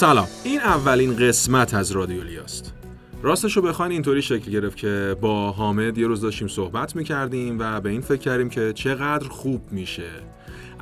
سلام، این اولین قسمت از رادیو لیا است. راستشو بخواین اینطوری شکل گرفت که با حامد یه روز داشتیم صحبت میکردیم و به این فکر کردیم که چقدر خوب میشه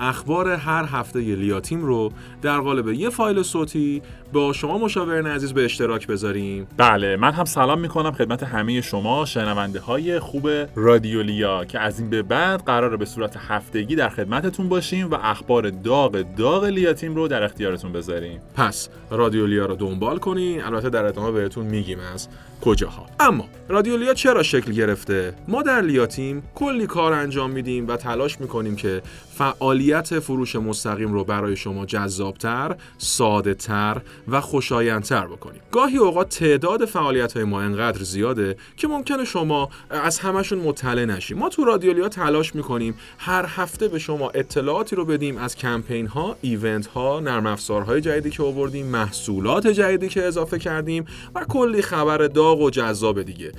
اخبار هر هفته لیاتیم رو در قالب یه فایل صوتی با شما مشاوران عزیز به اشتراک بذاریم. بله، من هم سلام میکنم خدمت همه شما شنونده های خوب رادیو لیا که از این به بعد قراره به صورت هفتگی در خدمتتون باشیم و اخبار داغ لیاتیم رو در اختیارتون بذاریم. پس رادیو لیا رو دنبال کنین. البته در ادامه بهتون میگیم از کجاها. اما رادیو لیا چرا شکل گرفته؟ ما در لیاتیم کلی کار انجام میدیم و تلاش میکنیم که فعالیت فروش مستقیم رو برای شما جذابتر، ساده‌تر و خوشایندتر بکنیم. گاهی اوقات تعداد فعالیت‌های ما انقدر زیاده که ممکنه شما از همشون مطلع نشیم. ما تو رادیو لیا تلاش می‌کنیم هر هفته به شما اطلاعاتی رو بدیم از کمپین‌ها، ایونت‌ها، نرم افزارهای جدیدی که آوردیم، محصولات جدیدی که اضافه کردیم و کلی خبر داغ و جذاب دیگه.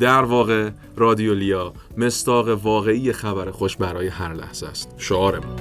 در واقع رادیو لیا مصداق واقعی خبر خوش برای هر لحظه است. شعارمون.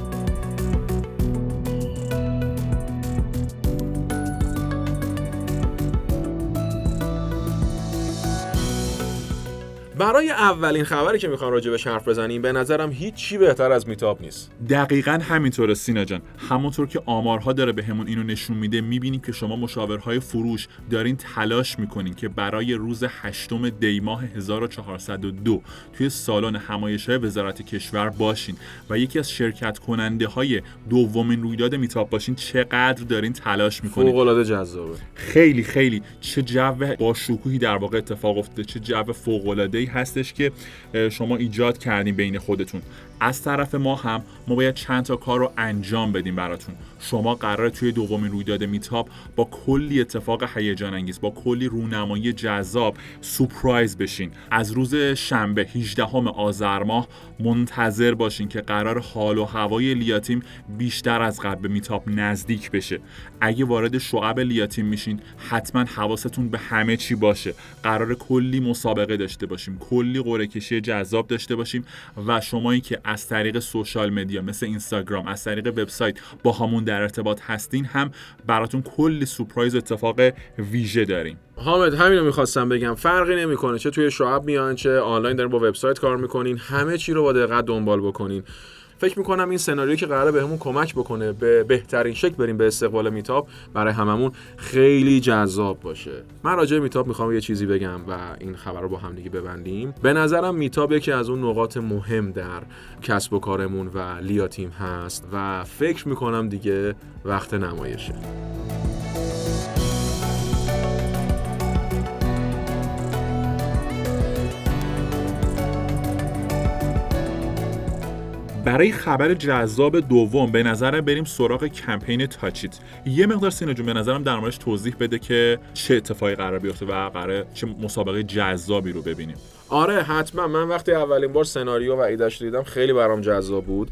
برای اولین خبری که میخوام راجبش حرف بزنیم به نظرم هیچ چی بهتر از میتاب نیست. دقیقاً همینطوره سینا جان. همونطور که آمارها داره بهمون اینو نشون میده، میبینیم که شما مشاورهای فروش دارین تلاش میکنین که برای روز 8 دی ماه 1402 توی سالن همایش‌های وزارت کشور باشین و یکی از شرکت کننده های دومین رویداد میتاب باشین. چقدر دارین تلاش میکنین. فوق‌العاده جذابه. خیلی خیلی چه جو با شکوهی در واقع اتفاق افتاده، چه جو فوق‌العاده‌ای هستش که شما ایجاد کردین بین خودتون. از طرف ما باید چند تا کار رو انجام بدیم براتون. شما قراره توی دومین رویداد میتاب با کلی اتفاق هیجان انگیز، با کلی رونمایی جذاب سورپرایز بشین. از روز شنبه 18 آذر ماه منتظر باشین که قرار حال و هوای لیاتیم بیشتر از قبل به میتاب نزدیک بشه. اگه وارد شعب لیاتیم میشین حتما حواستون به همه چی باشه. قرار کلی مسابقه داشته باشیم، کلی قرعه کشی جذاب داشته باشیم و شمایی که از طریق سوشال مدیا مثل اینستاگرام، از طریق وبسایت با همون در ارتباط هستین هم براتون کلی سورپرایز اتفاق ویژه داریم. حامد، همینو میخواستم بگم. فرقی نمیکنه چه توی شعب میان چه آنلاین دارین با وبسایت کار میکنین، همه چی رو با دقت دنبال بکنین. فکر میکنم این سناریویی که قراره بهمون کمک بکنه به بهترین شکل بریم به استقبال میتاب برای هممون خیلی جذاب باشه. من راجع به میتاب میخوام یه چیزی بگم و این خبر رو با هم دیگه ببندیم. به نظرم میتاب یکی از اون نقاط مهم در کسب و کارمون و لیاتیم هست و فکر میکنم دیگه وقت نمایشه. برای خبر جذاب دوم به نظرم بریم سراغ کمپین تاچ ایت. یه مقدار سینا جون به نظرم در موردش توضیح بده که چه اتفاقی قرار بیفته و قراره چه مسابقه جذابی رو ببینیم. آره حتما. من وقتی اولین بار سناریو و ایده‌اش دیدم خیلی برام جذاب بود.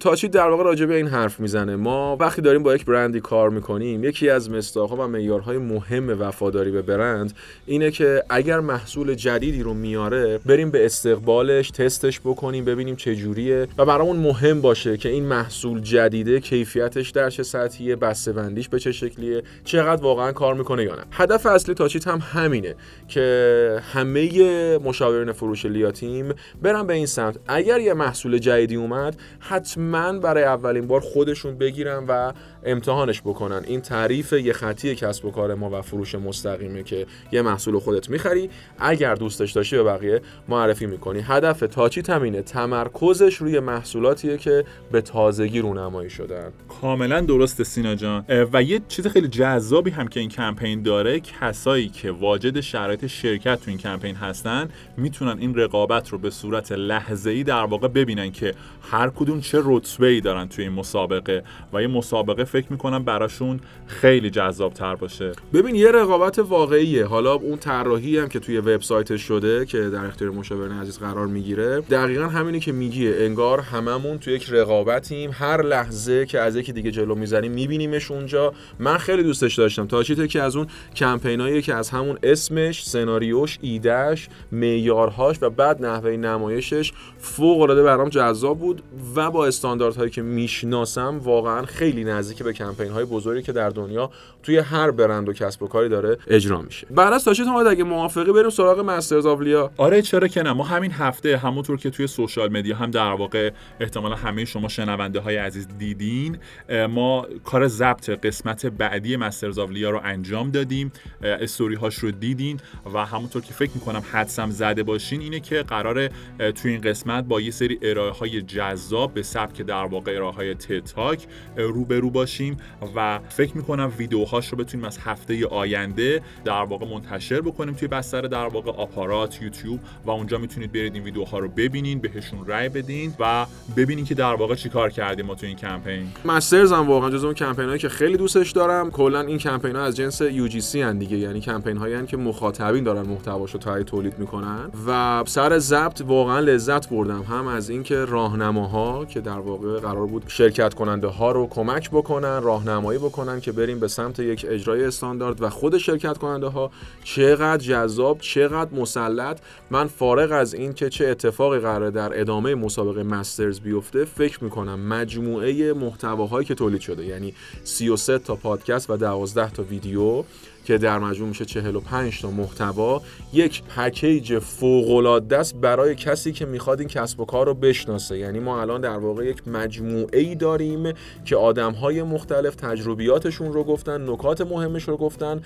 تاچ ایت در واقع راجع به این حرف میزنه ما وقتی داریم با یک برندی کار میکنیم یکی از مصداق‌ها و معیارهای مهم وفاداری به برند اینه که اگر محصول جدیدی رو میاره بریم به استقبالش، تستش بکنیم، ببینیم چه جوریه و برامون مهم باشه که این محصول جدیده کیفیتش در چه سطحیه، بسته‌بندیش به چه شکلیه، چقدر واقعا کار میکنه یا نه. هدف اصلی تاچ ایت هم همینه که همه مشاورین فروش لیاتیم برن به این سمت. اگر یه محصول جدیدی اومد حتما برای اولین بار خودشون بگیرن و امتحانش بکنن. این تعریف یه خطی کسب و کار ما و فروش مستقیمه که یه محصول خودت میخری، اگر دوستش داشتی به بقیه معرفی میکنی. هدف تاچی تامینه، تمرکزش روی محصولاتیه که به تازگی رونمایی شدن. کاملا درسته سینا جان. و یه چیز خیلی جذابی هم که این کمپین داره، کسایی که واجد شرایط شرکت تو این کمپین هستن میتونن این رقابت رو به صورت لحظه‌ای در واقع ببینن که هر کدوم چه رتبه‌ای دارن توی این مسابقه و این مسابقه فکر می‌کنم براشون خیلی جذاب‌تر باشه. ببین یه رقابت واقعیه. حالا اون طراحی هم که توی وبسایتش شده که در اختیار مشاورین عزیز قرار میگیره دقیقاً همینی که میگیه. انگار هممون توی یک رقابتیم، هر لحظه که از یکی دیگه جلو می‌زنیم می‌بینیمش اونجا. من خیلی دوستش داشتم. تاچیت که از اون کمپیناییه که از همون اسمش، سناریوش، ایده‌اش، معیارهاش و بعد نحوه نمایشش فوق العاده برام جذاب بود و با استانداردهایی که میشناسم واقعا خیلی نزدیک به کمپین‌های بزرگی که در دنیا توی هر برند و کسب و کاری داره اجرا میشه. بعد از تاچیت اومد اگه موافقی بریم سراغ مسترز آف لیا. آره چرا که نه. ما همین هفته همونطور که توی سوشال مدیا هم در واقع احتمالاً همه شما شنونده‌های عزیز دیدین، ما کار ضبط قسمت بعدی مسترز آف لیا رو انجام دادیم، استوری‌هاش رو دیدین و همونطور که فکر می‌کنم حدسم زده باشین اینه که قراره توی این قسمت با یه سری ارائه‌های جذاب به سبک در واقع ارائه‌های تتاک روبرو باشیم و فکر می‌کنم ویدیوهاش رو بتونیم از هفته آینده در واقع منتشر بکنیم توی بستر در واقع آپارات یوتیوب و اونجا میتونید برید این ویدیوها رو ببینین، بهشون رای بدین و ببینین که در واقع چیکار کردیم ما تو این کمپین. مسترز هم واقعا جزو اون کمپینایی که خیلی دوستش دارم. کلا این کمپینا از جنس UGC ان دیگه، یعنی کمپین‌هایی ان که مخاطبین دارن محتواشو تولید میکنن و سر ضبط واقعا لذت بردم، هم از اینکه راهنماها که در واقع قرار بود شرکت کننده ها رو کمک بکنن، راهنمایی بکنن که بریم به سمت یک اجرای استاندارد و خود شرکت کننده ها چقدر جذاب، چقدر مسلط. من فارغ از این که چه اتفاقی قراره در ادامه مسابقه مسترز بیفته، فکر میکنم مجموعه محتواهایی که تولید شده، یعنی 33 تا پادکست و 12 تا ویدیو که در مجموع میشه 45 تا محتوا، یک پکیج فوق‌العاده است برای کسی که میخواد این کسب و کار رو بشناسه. یعنی ما الان در واقع یک مجموعه‌ای داریم که آدم‌های مختلف تجربیاتشون رو گفتن، نکات مهمش رو گفتن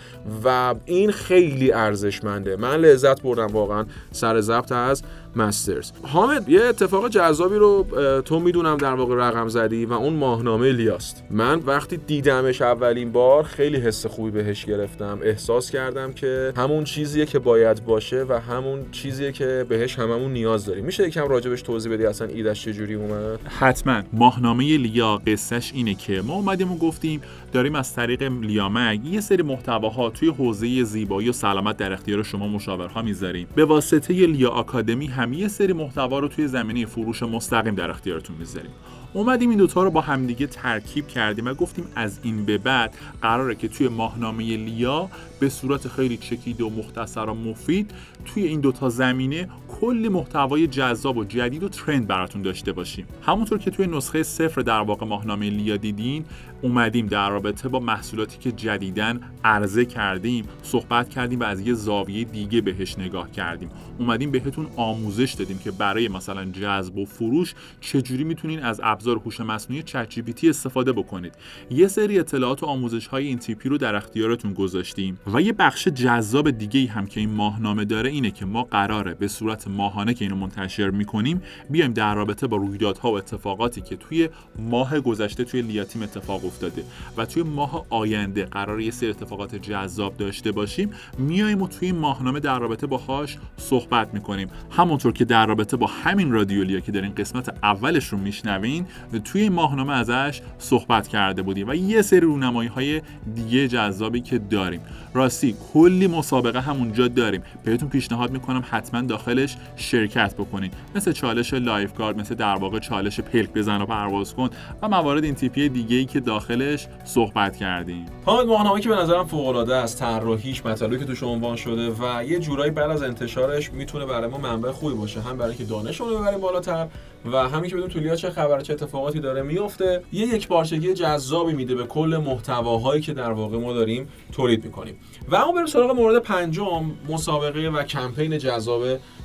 و این خیلی ارزشمنده. من لذت بردم واقعا سر ضبط از مسترز. حامد یه اتفاق جذابی رو تو میدونم در واقع رقم زدی و اون ماهنامه لیاست. من وقتی دیدمش اولین بار خیلی حس خوبی بهش گرفتم، احساس کردم که همون چیزیه که باید باشه و همون چیزیه که بهش هممون نیاز داریم. میشه یکم راجبش توضیح بدی اصلا ایدش چجوری اومد؟ حتما. ماهنامه لیا قصهش اینه که ما اومدیم و گفتیم داریم از طریق لیامگ یه سری محتواها توی حوزه زیبایی و سلامت در اختیار شما مشاورها میذاریم. به واسطه لیا آکادمی هم یه سری محتوا رو توی زمینه فروش مستقیم در اختیارتون میذاریم. اومدیم این دوتا رو با همدیگه ترکیب کردیم و گفتیم از این به بعد قراره که توی ماهنامه لیا به صورت خیلی چکیده و مختصر و مفید توی این دوتا زمینه کلی محتوای جذاب و جدید و ترند براتون داشته باشیم. همونطور که توی نسخه 0 در واقع ماهنامه لیا دیدین، اومدیم در رابطه با محصولاتی که جدیدن عرضه کردیم صحبت کردیم و از یه زاویه دیگه بهش نگاه کردیم. اومدیم بهتون آموزش دادیم که برای مثلا جذب و فروش چجوری میتونین از ابزار هوش مصنوعی چت جی پی تی استفاده بکنید. یه سری اطلاعات و آموزش‌های این تیپی رو در اختیارتون گذاشتیم و یه بخش جذاب دیگه‌ای هم که این ماهنامه داره اینه که ما قراره به صورت ماهانه که اینو منتشر می‌کنیم بیایم در رابطه با رویدادها و اتفاقاتی که توی ماه گذشته توی لیاتیم اتفاق افتاده و توی ماه آینده قراره یه سری اتفاقات جذاب داشته باشیم، میایم و توی ماهنامه در رابطه باهاش صحبت می‌کنیم. همونطور که در رابطه با همین رادیو لیا که دارین قسمت اولش رو میشنوین توی ماهنامه ازش صحبت کرده بودیم و یه سری رونمایی‌های دیگه جذابی که داریم. راستی کلی مسابقه هم اونجا داریم، بهتون پیشنهاد میکنم حتما داخلش شرکت بکنین، مثل چالش لایفگارد، مثل در واقع چالش پلک بزن و پرواز کن و موارد این تیپی دیگه‌ای که داخلش صحبت کردیم. حامد ماهنامه که به نظرم فوق‌العاده است، طراحیش، مطالبی که توش عنوان شده و یه جورایی بعد از انتشارش میتونه برای ما منبع خوبی باشه، هم برای اینکه دانشمون رو ببریم بالاتر و همین که بدون تو لیا چه خبره، چه اتفاقاتی داره میفته، یک پارچگی جذابی میده به کل محتواهایی که در واقع ما داریم تولید میکنیم. و اما بریم سراغ مورد پنجم، مسابقه و کمپین جذاب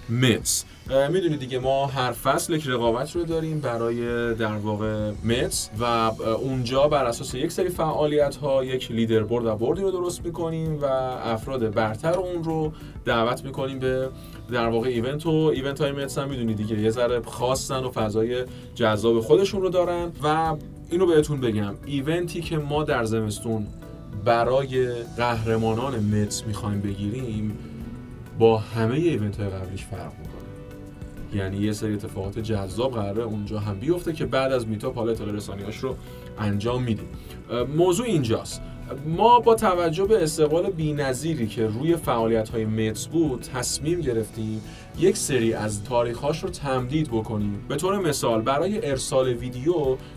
متس. میدونید دیگه ما هر فصل یک رقابت رو داریم برای در واقع متس و اونجا بر اساس یک سری فعالیت ها یک لیدربورد و بوردی رو درست میکنیم و افراد برتر اون رو دعوت میکنیم به در واقع ایونت و ایونت های متس هم میدونید دیگه یه ذره خاصن و فضای جذاب خودشون رو دارن. و اینو بهتون بگم ایونتی که ما در زمستون برای قهرمانان متس میخوایم بگیریم با همه ایونت های قبلیش فرق میکنه، یعنی یه سری اتفاقات جذاب قراره اونجا هم بیفته که بعد از میتاپ حالا اطلاع رسانی‌هاش رو انجام میدیم. موضوع اینجاست ما با توجه به استقبال بی‌نظیری که روی فعالیت‌های متس بود تصمیم گرفتیم یک سری از تاریخ‌هاش رو تمدید بکنیم. به طور مثال برای ارسال ویدیو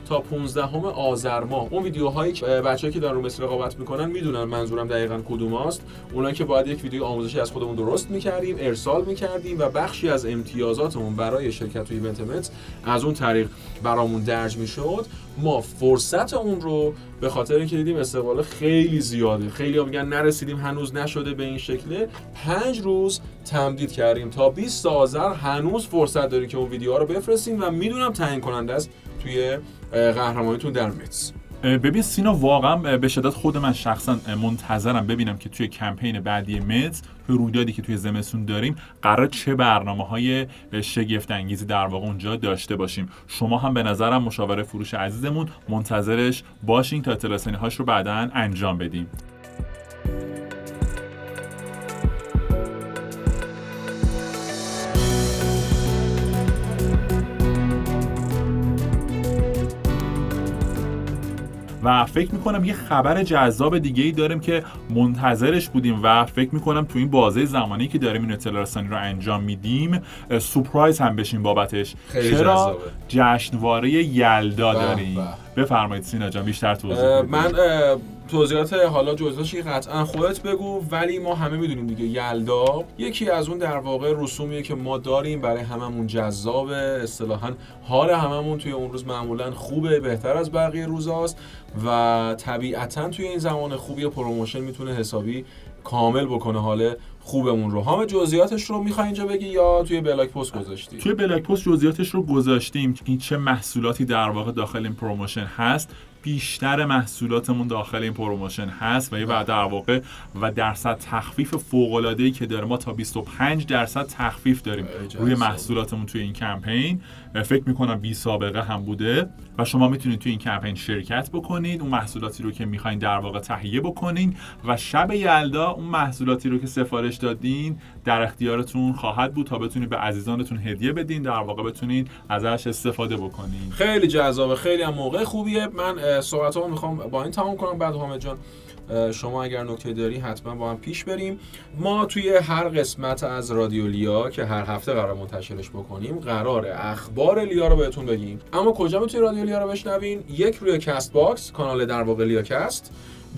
تا 15 آذر ماه، اون ویدیوهایی که بچه‌ها که دارن رو متس رقابت می‌کنن میدونن منظورم دقیقاً کدوماست. اونایی که باید یک ویدیو آموزشی از خودمون درست می‌کردیم، ارسال می‌کردیم و بخشی از امتیازاتمون برای شرکت توی ایونت متس از اون طریق برامون درج می‌شد. ما فرصت اون رو به خاطر اینکه دیدیم استقبال خیلی زیاده، خیلی‌ها میگن نرسیدیم، هنوز نشده به این شکله، 5 روز تمدید کردیم تا 20 آذر هنوز فرصت داری که اون ویدیوها رو بفرستیم و میدونم تعیین کننده است توی قهرمانیتون در متس. ببین سینا، واقعا به شدت خود من شخصا منتظرم ببینم که توی کمپین بعدی متس، توی رویدادی که توی زمستون داریم، قرار چه برنامه‌های شگفت انگیزی در واقع اونجا داشته باشیم. شما هم به نظرم مشاور فروش عزیزمون منتظرش باشین تا اطلاع رسانی‌هاش رو بعداً انجام بدیم. و فکر میکنم یه خبر جذاب دیگه‌ای داریم که منتظرش بودیم و فکر میکنم تو این بازه زمانی که داریم این اطلاع رسانی رو انجام میدیم سورپرایز هم بشیم بابتش. چرا جشنواره یلدا داریم؟ بفرمایید سینا جان، بیشتر توضیح بدید. من توضیحات حالا جزئیاتش قطعا خودت بگو، ولی ما همه میدونیم دیگه یلدا یکی از اون در واقع رسومیه که ما داریم، برای هممون جذابه، اصطلاحاً حال هممون توی اون روز معمولاً خوبه، بهتر از بقیه روزاست و طبیعتاً توی این زمان خوبی پروموشن میتونه حسابی کامل بکنه حال خوبمون رو. همه جزئیاتش رو میخوای اینجا بگی یا توی بلاگ پست گذاشتی؟ توی بلاگ پست جزئیاتش رو گذاشتیم که چه محصولاتی در واقع داخل این پروموشن هست. بیشتر محصولاتمون داخل این پروموشن هست و یه بعد در واقع و درصد تخفیف فوق‌العاده‌ای که داره، ما تا 25% تخفیف داریم روی محصولاتمون توی این کمپین. فکر می‌کنم بی سابقه هم بوده و شما میتونید توی این کمپین شرکت بکنید، اون محصولاتی رو که می‌خواید در واقع تهیه بکنید و شب یلدا اون محصولاتی رو که سفارش دادین در اختیارتون خواهد بود تا بتونید به عزیزانتون هدیه بدین، در واقع بتونید ازش استفاده بکنید. خیلی جذابه، خیلی هم موقع خوبیه. من صحبت ها میخوام با این تمام کنم، بعد حامد جان شما اگر نکته داری حتما با هم پیش بریم. ما توی هر قسمت از رادیو لیا که هر هفته قرار منتشرش بکنیم قراره اخبار لیا رو بهتون بگیم. اما کجا میتونید رادیو لیا رو بشنوین؟ یک، روی کست باکس، کانال در واقع لیا کست.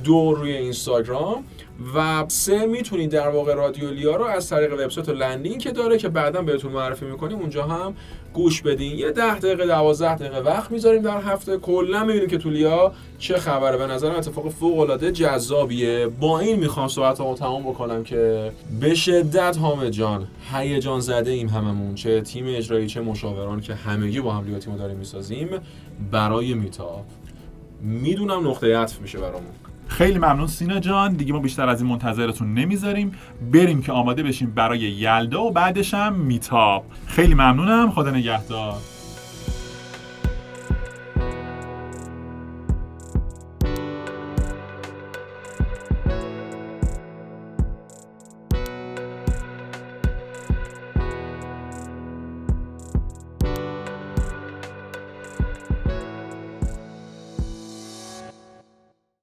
دو، روی اینستاگرام. و 3 میتونید در واقع رادیو لیا رو از طریق وبسایت و لندینگ که داره که بعداً بهتون معرفی میکنیم اونجا هم گوش بدین. یه 10 دقیقه 12 دقیقه وقت میذاریم در هفته، کلا میبینیم که تو لیا چه خبره. به نظرم اتفاق فوق العاده جذابیه. با این میخوام صحبتامو تمام بکنم که به شدت حامد جان هیجان زده ایم هممون، چه تیم اجرایی چه مشاوران که همگی با هم لیاتیمو داریم میسازیم برای میتاپ. میدونم نقطه عطف میشه برامون. خیلی ممنون سینا جان، دیگه ما بیشتر از این منتظرتون نمیذاریم، بریم که آماده بشیم برای یلدا و بعدش هم میتاپ. خیلی ممنونم، خدا نگهدار.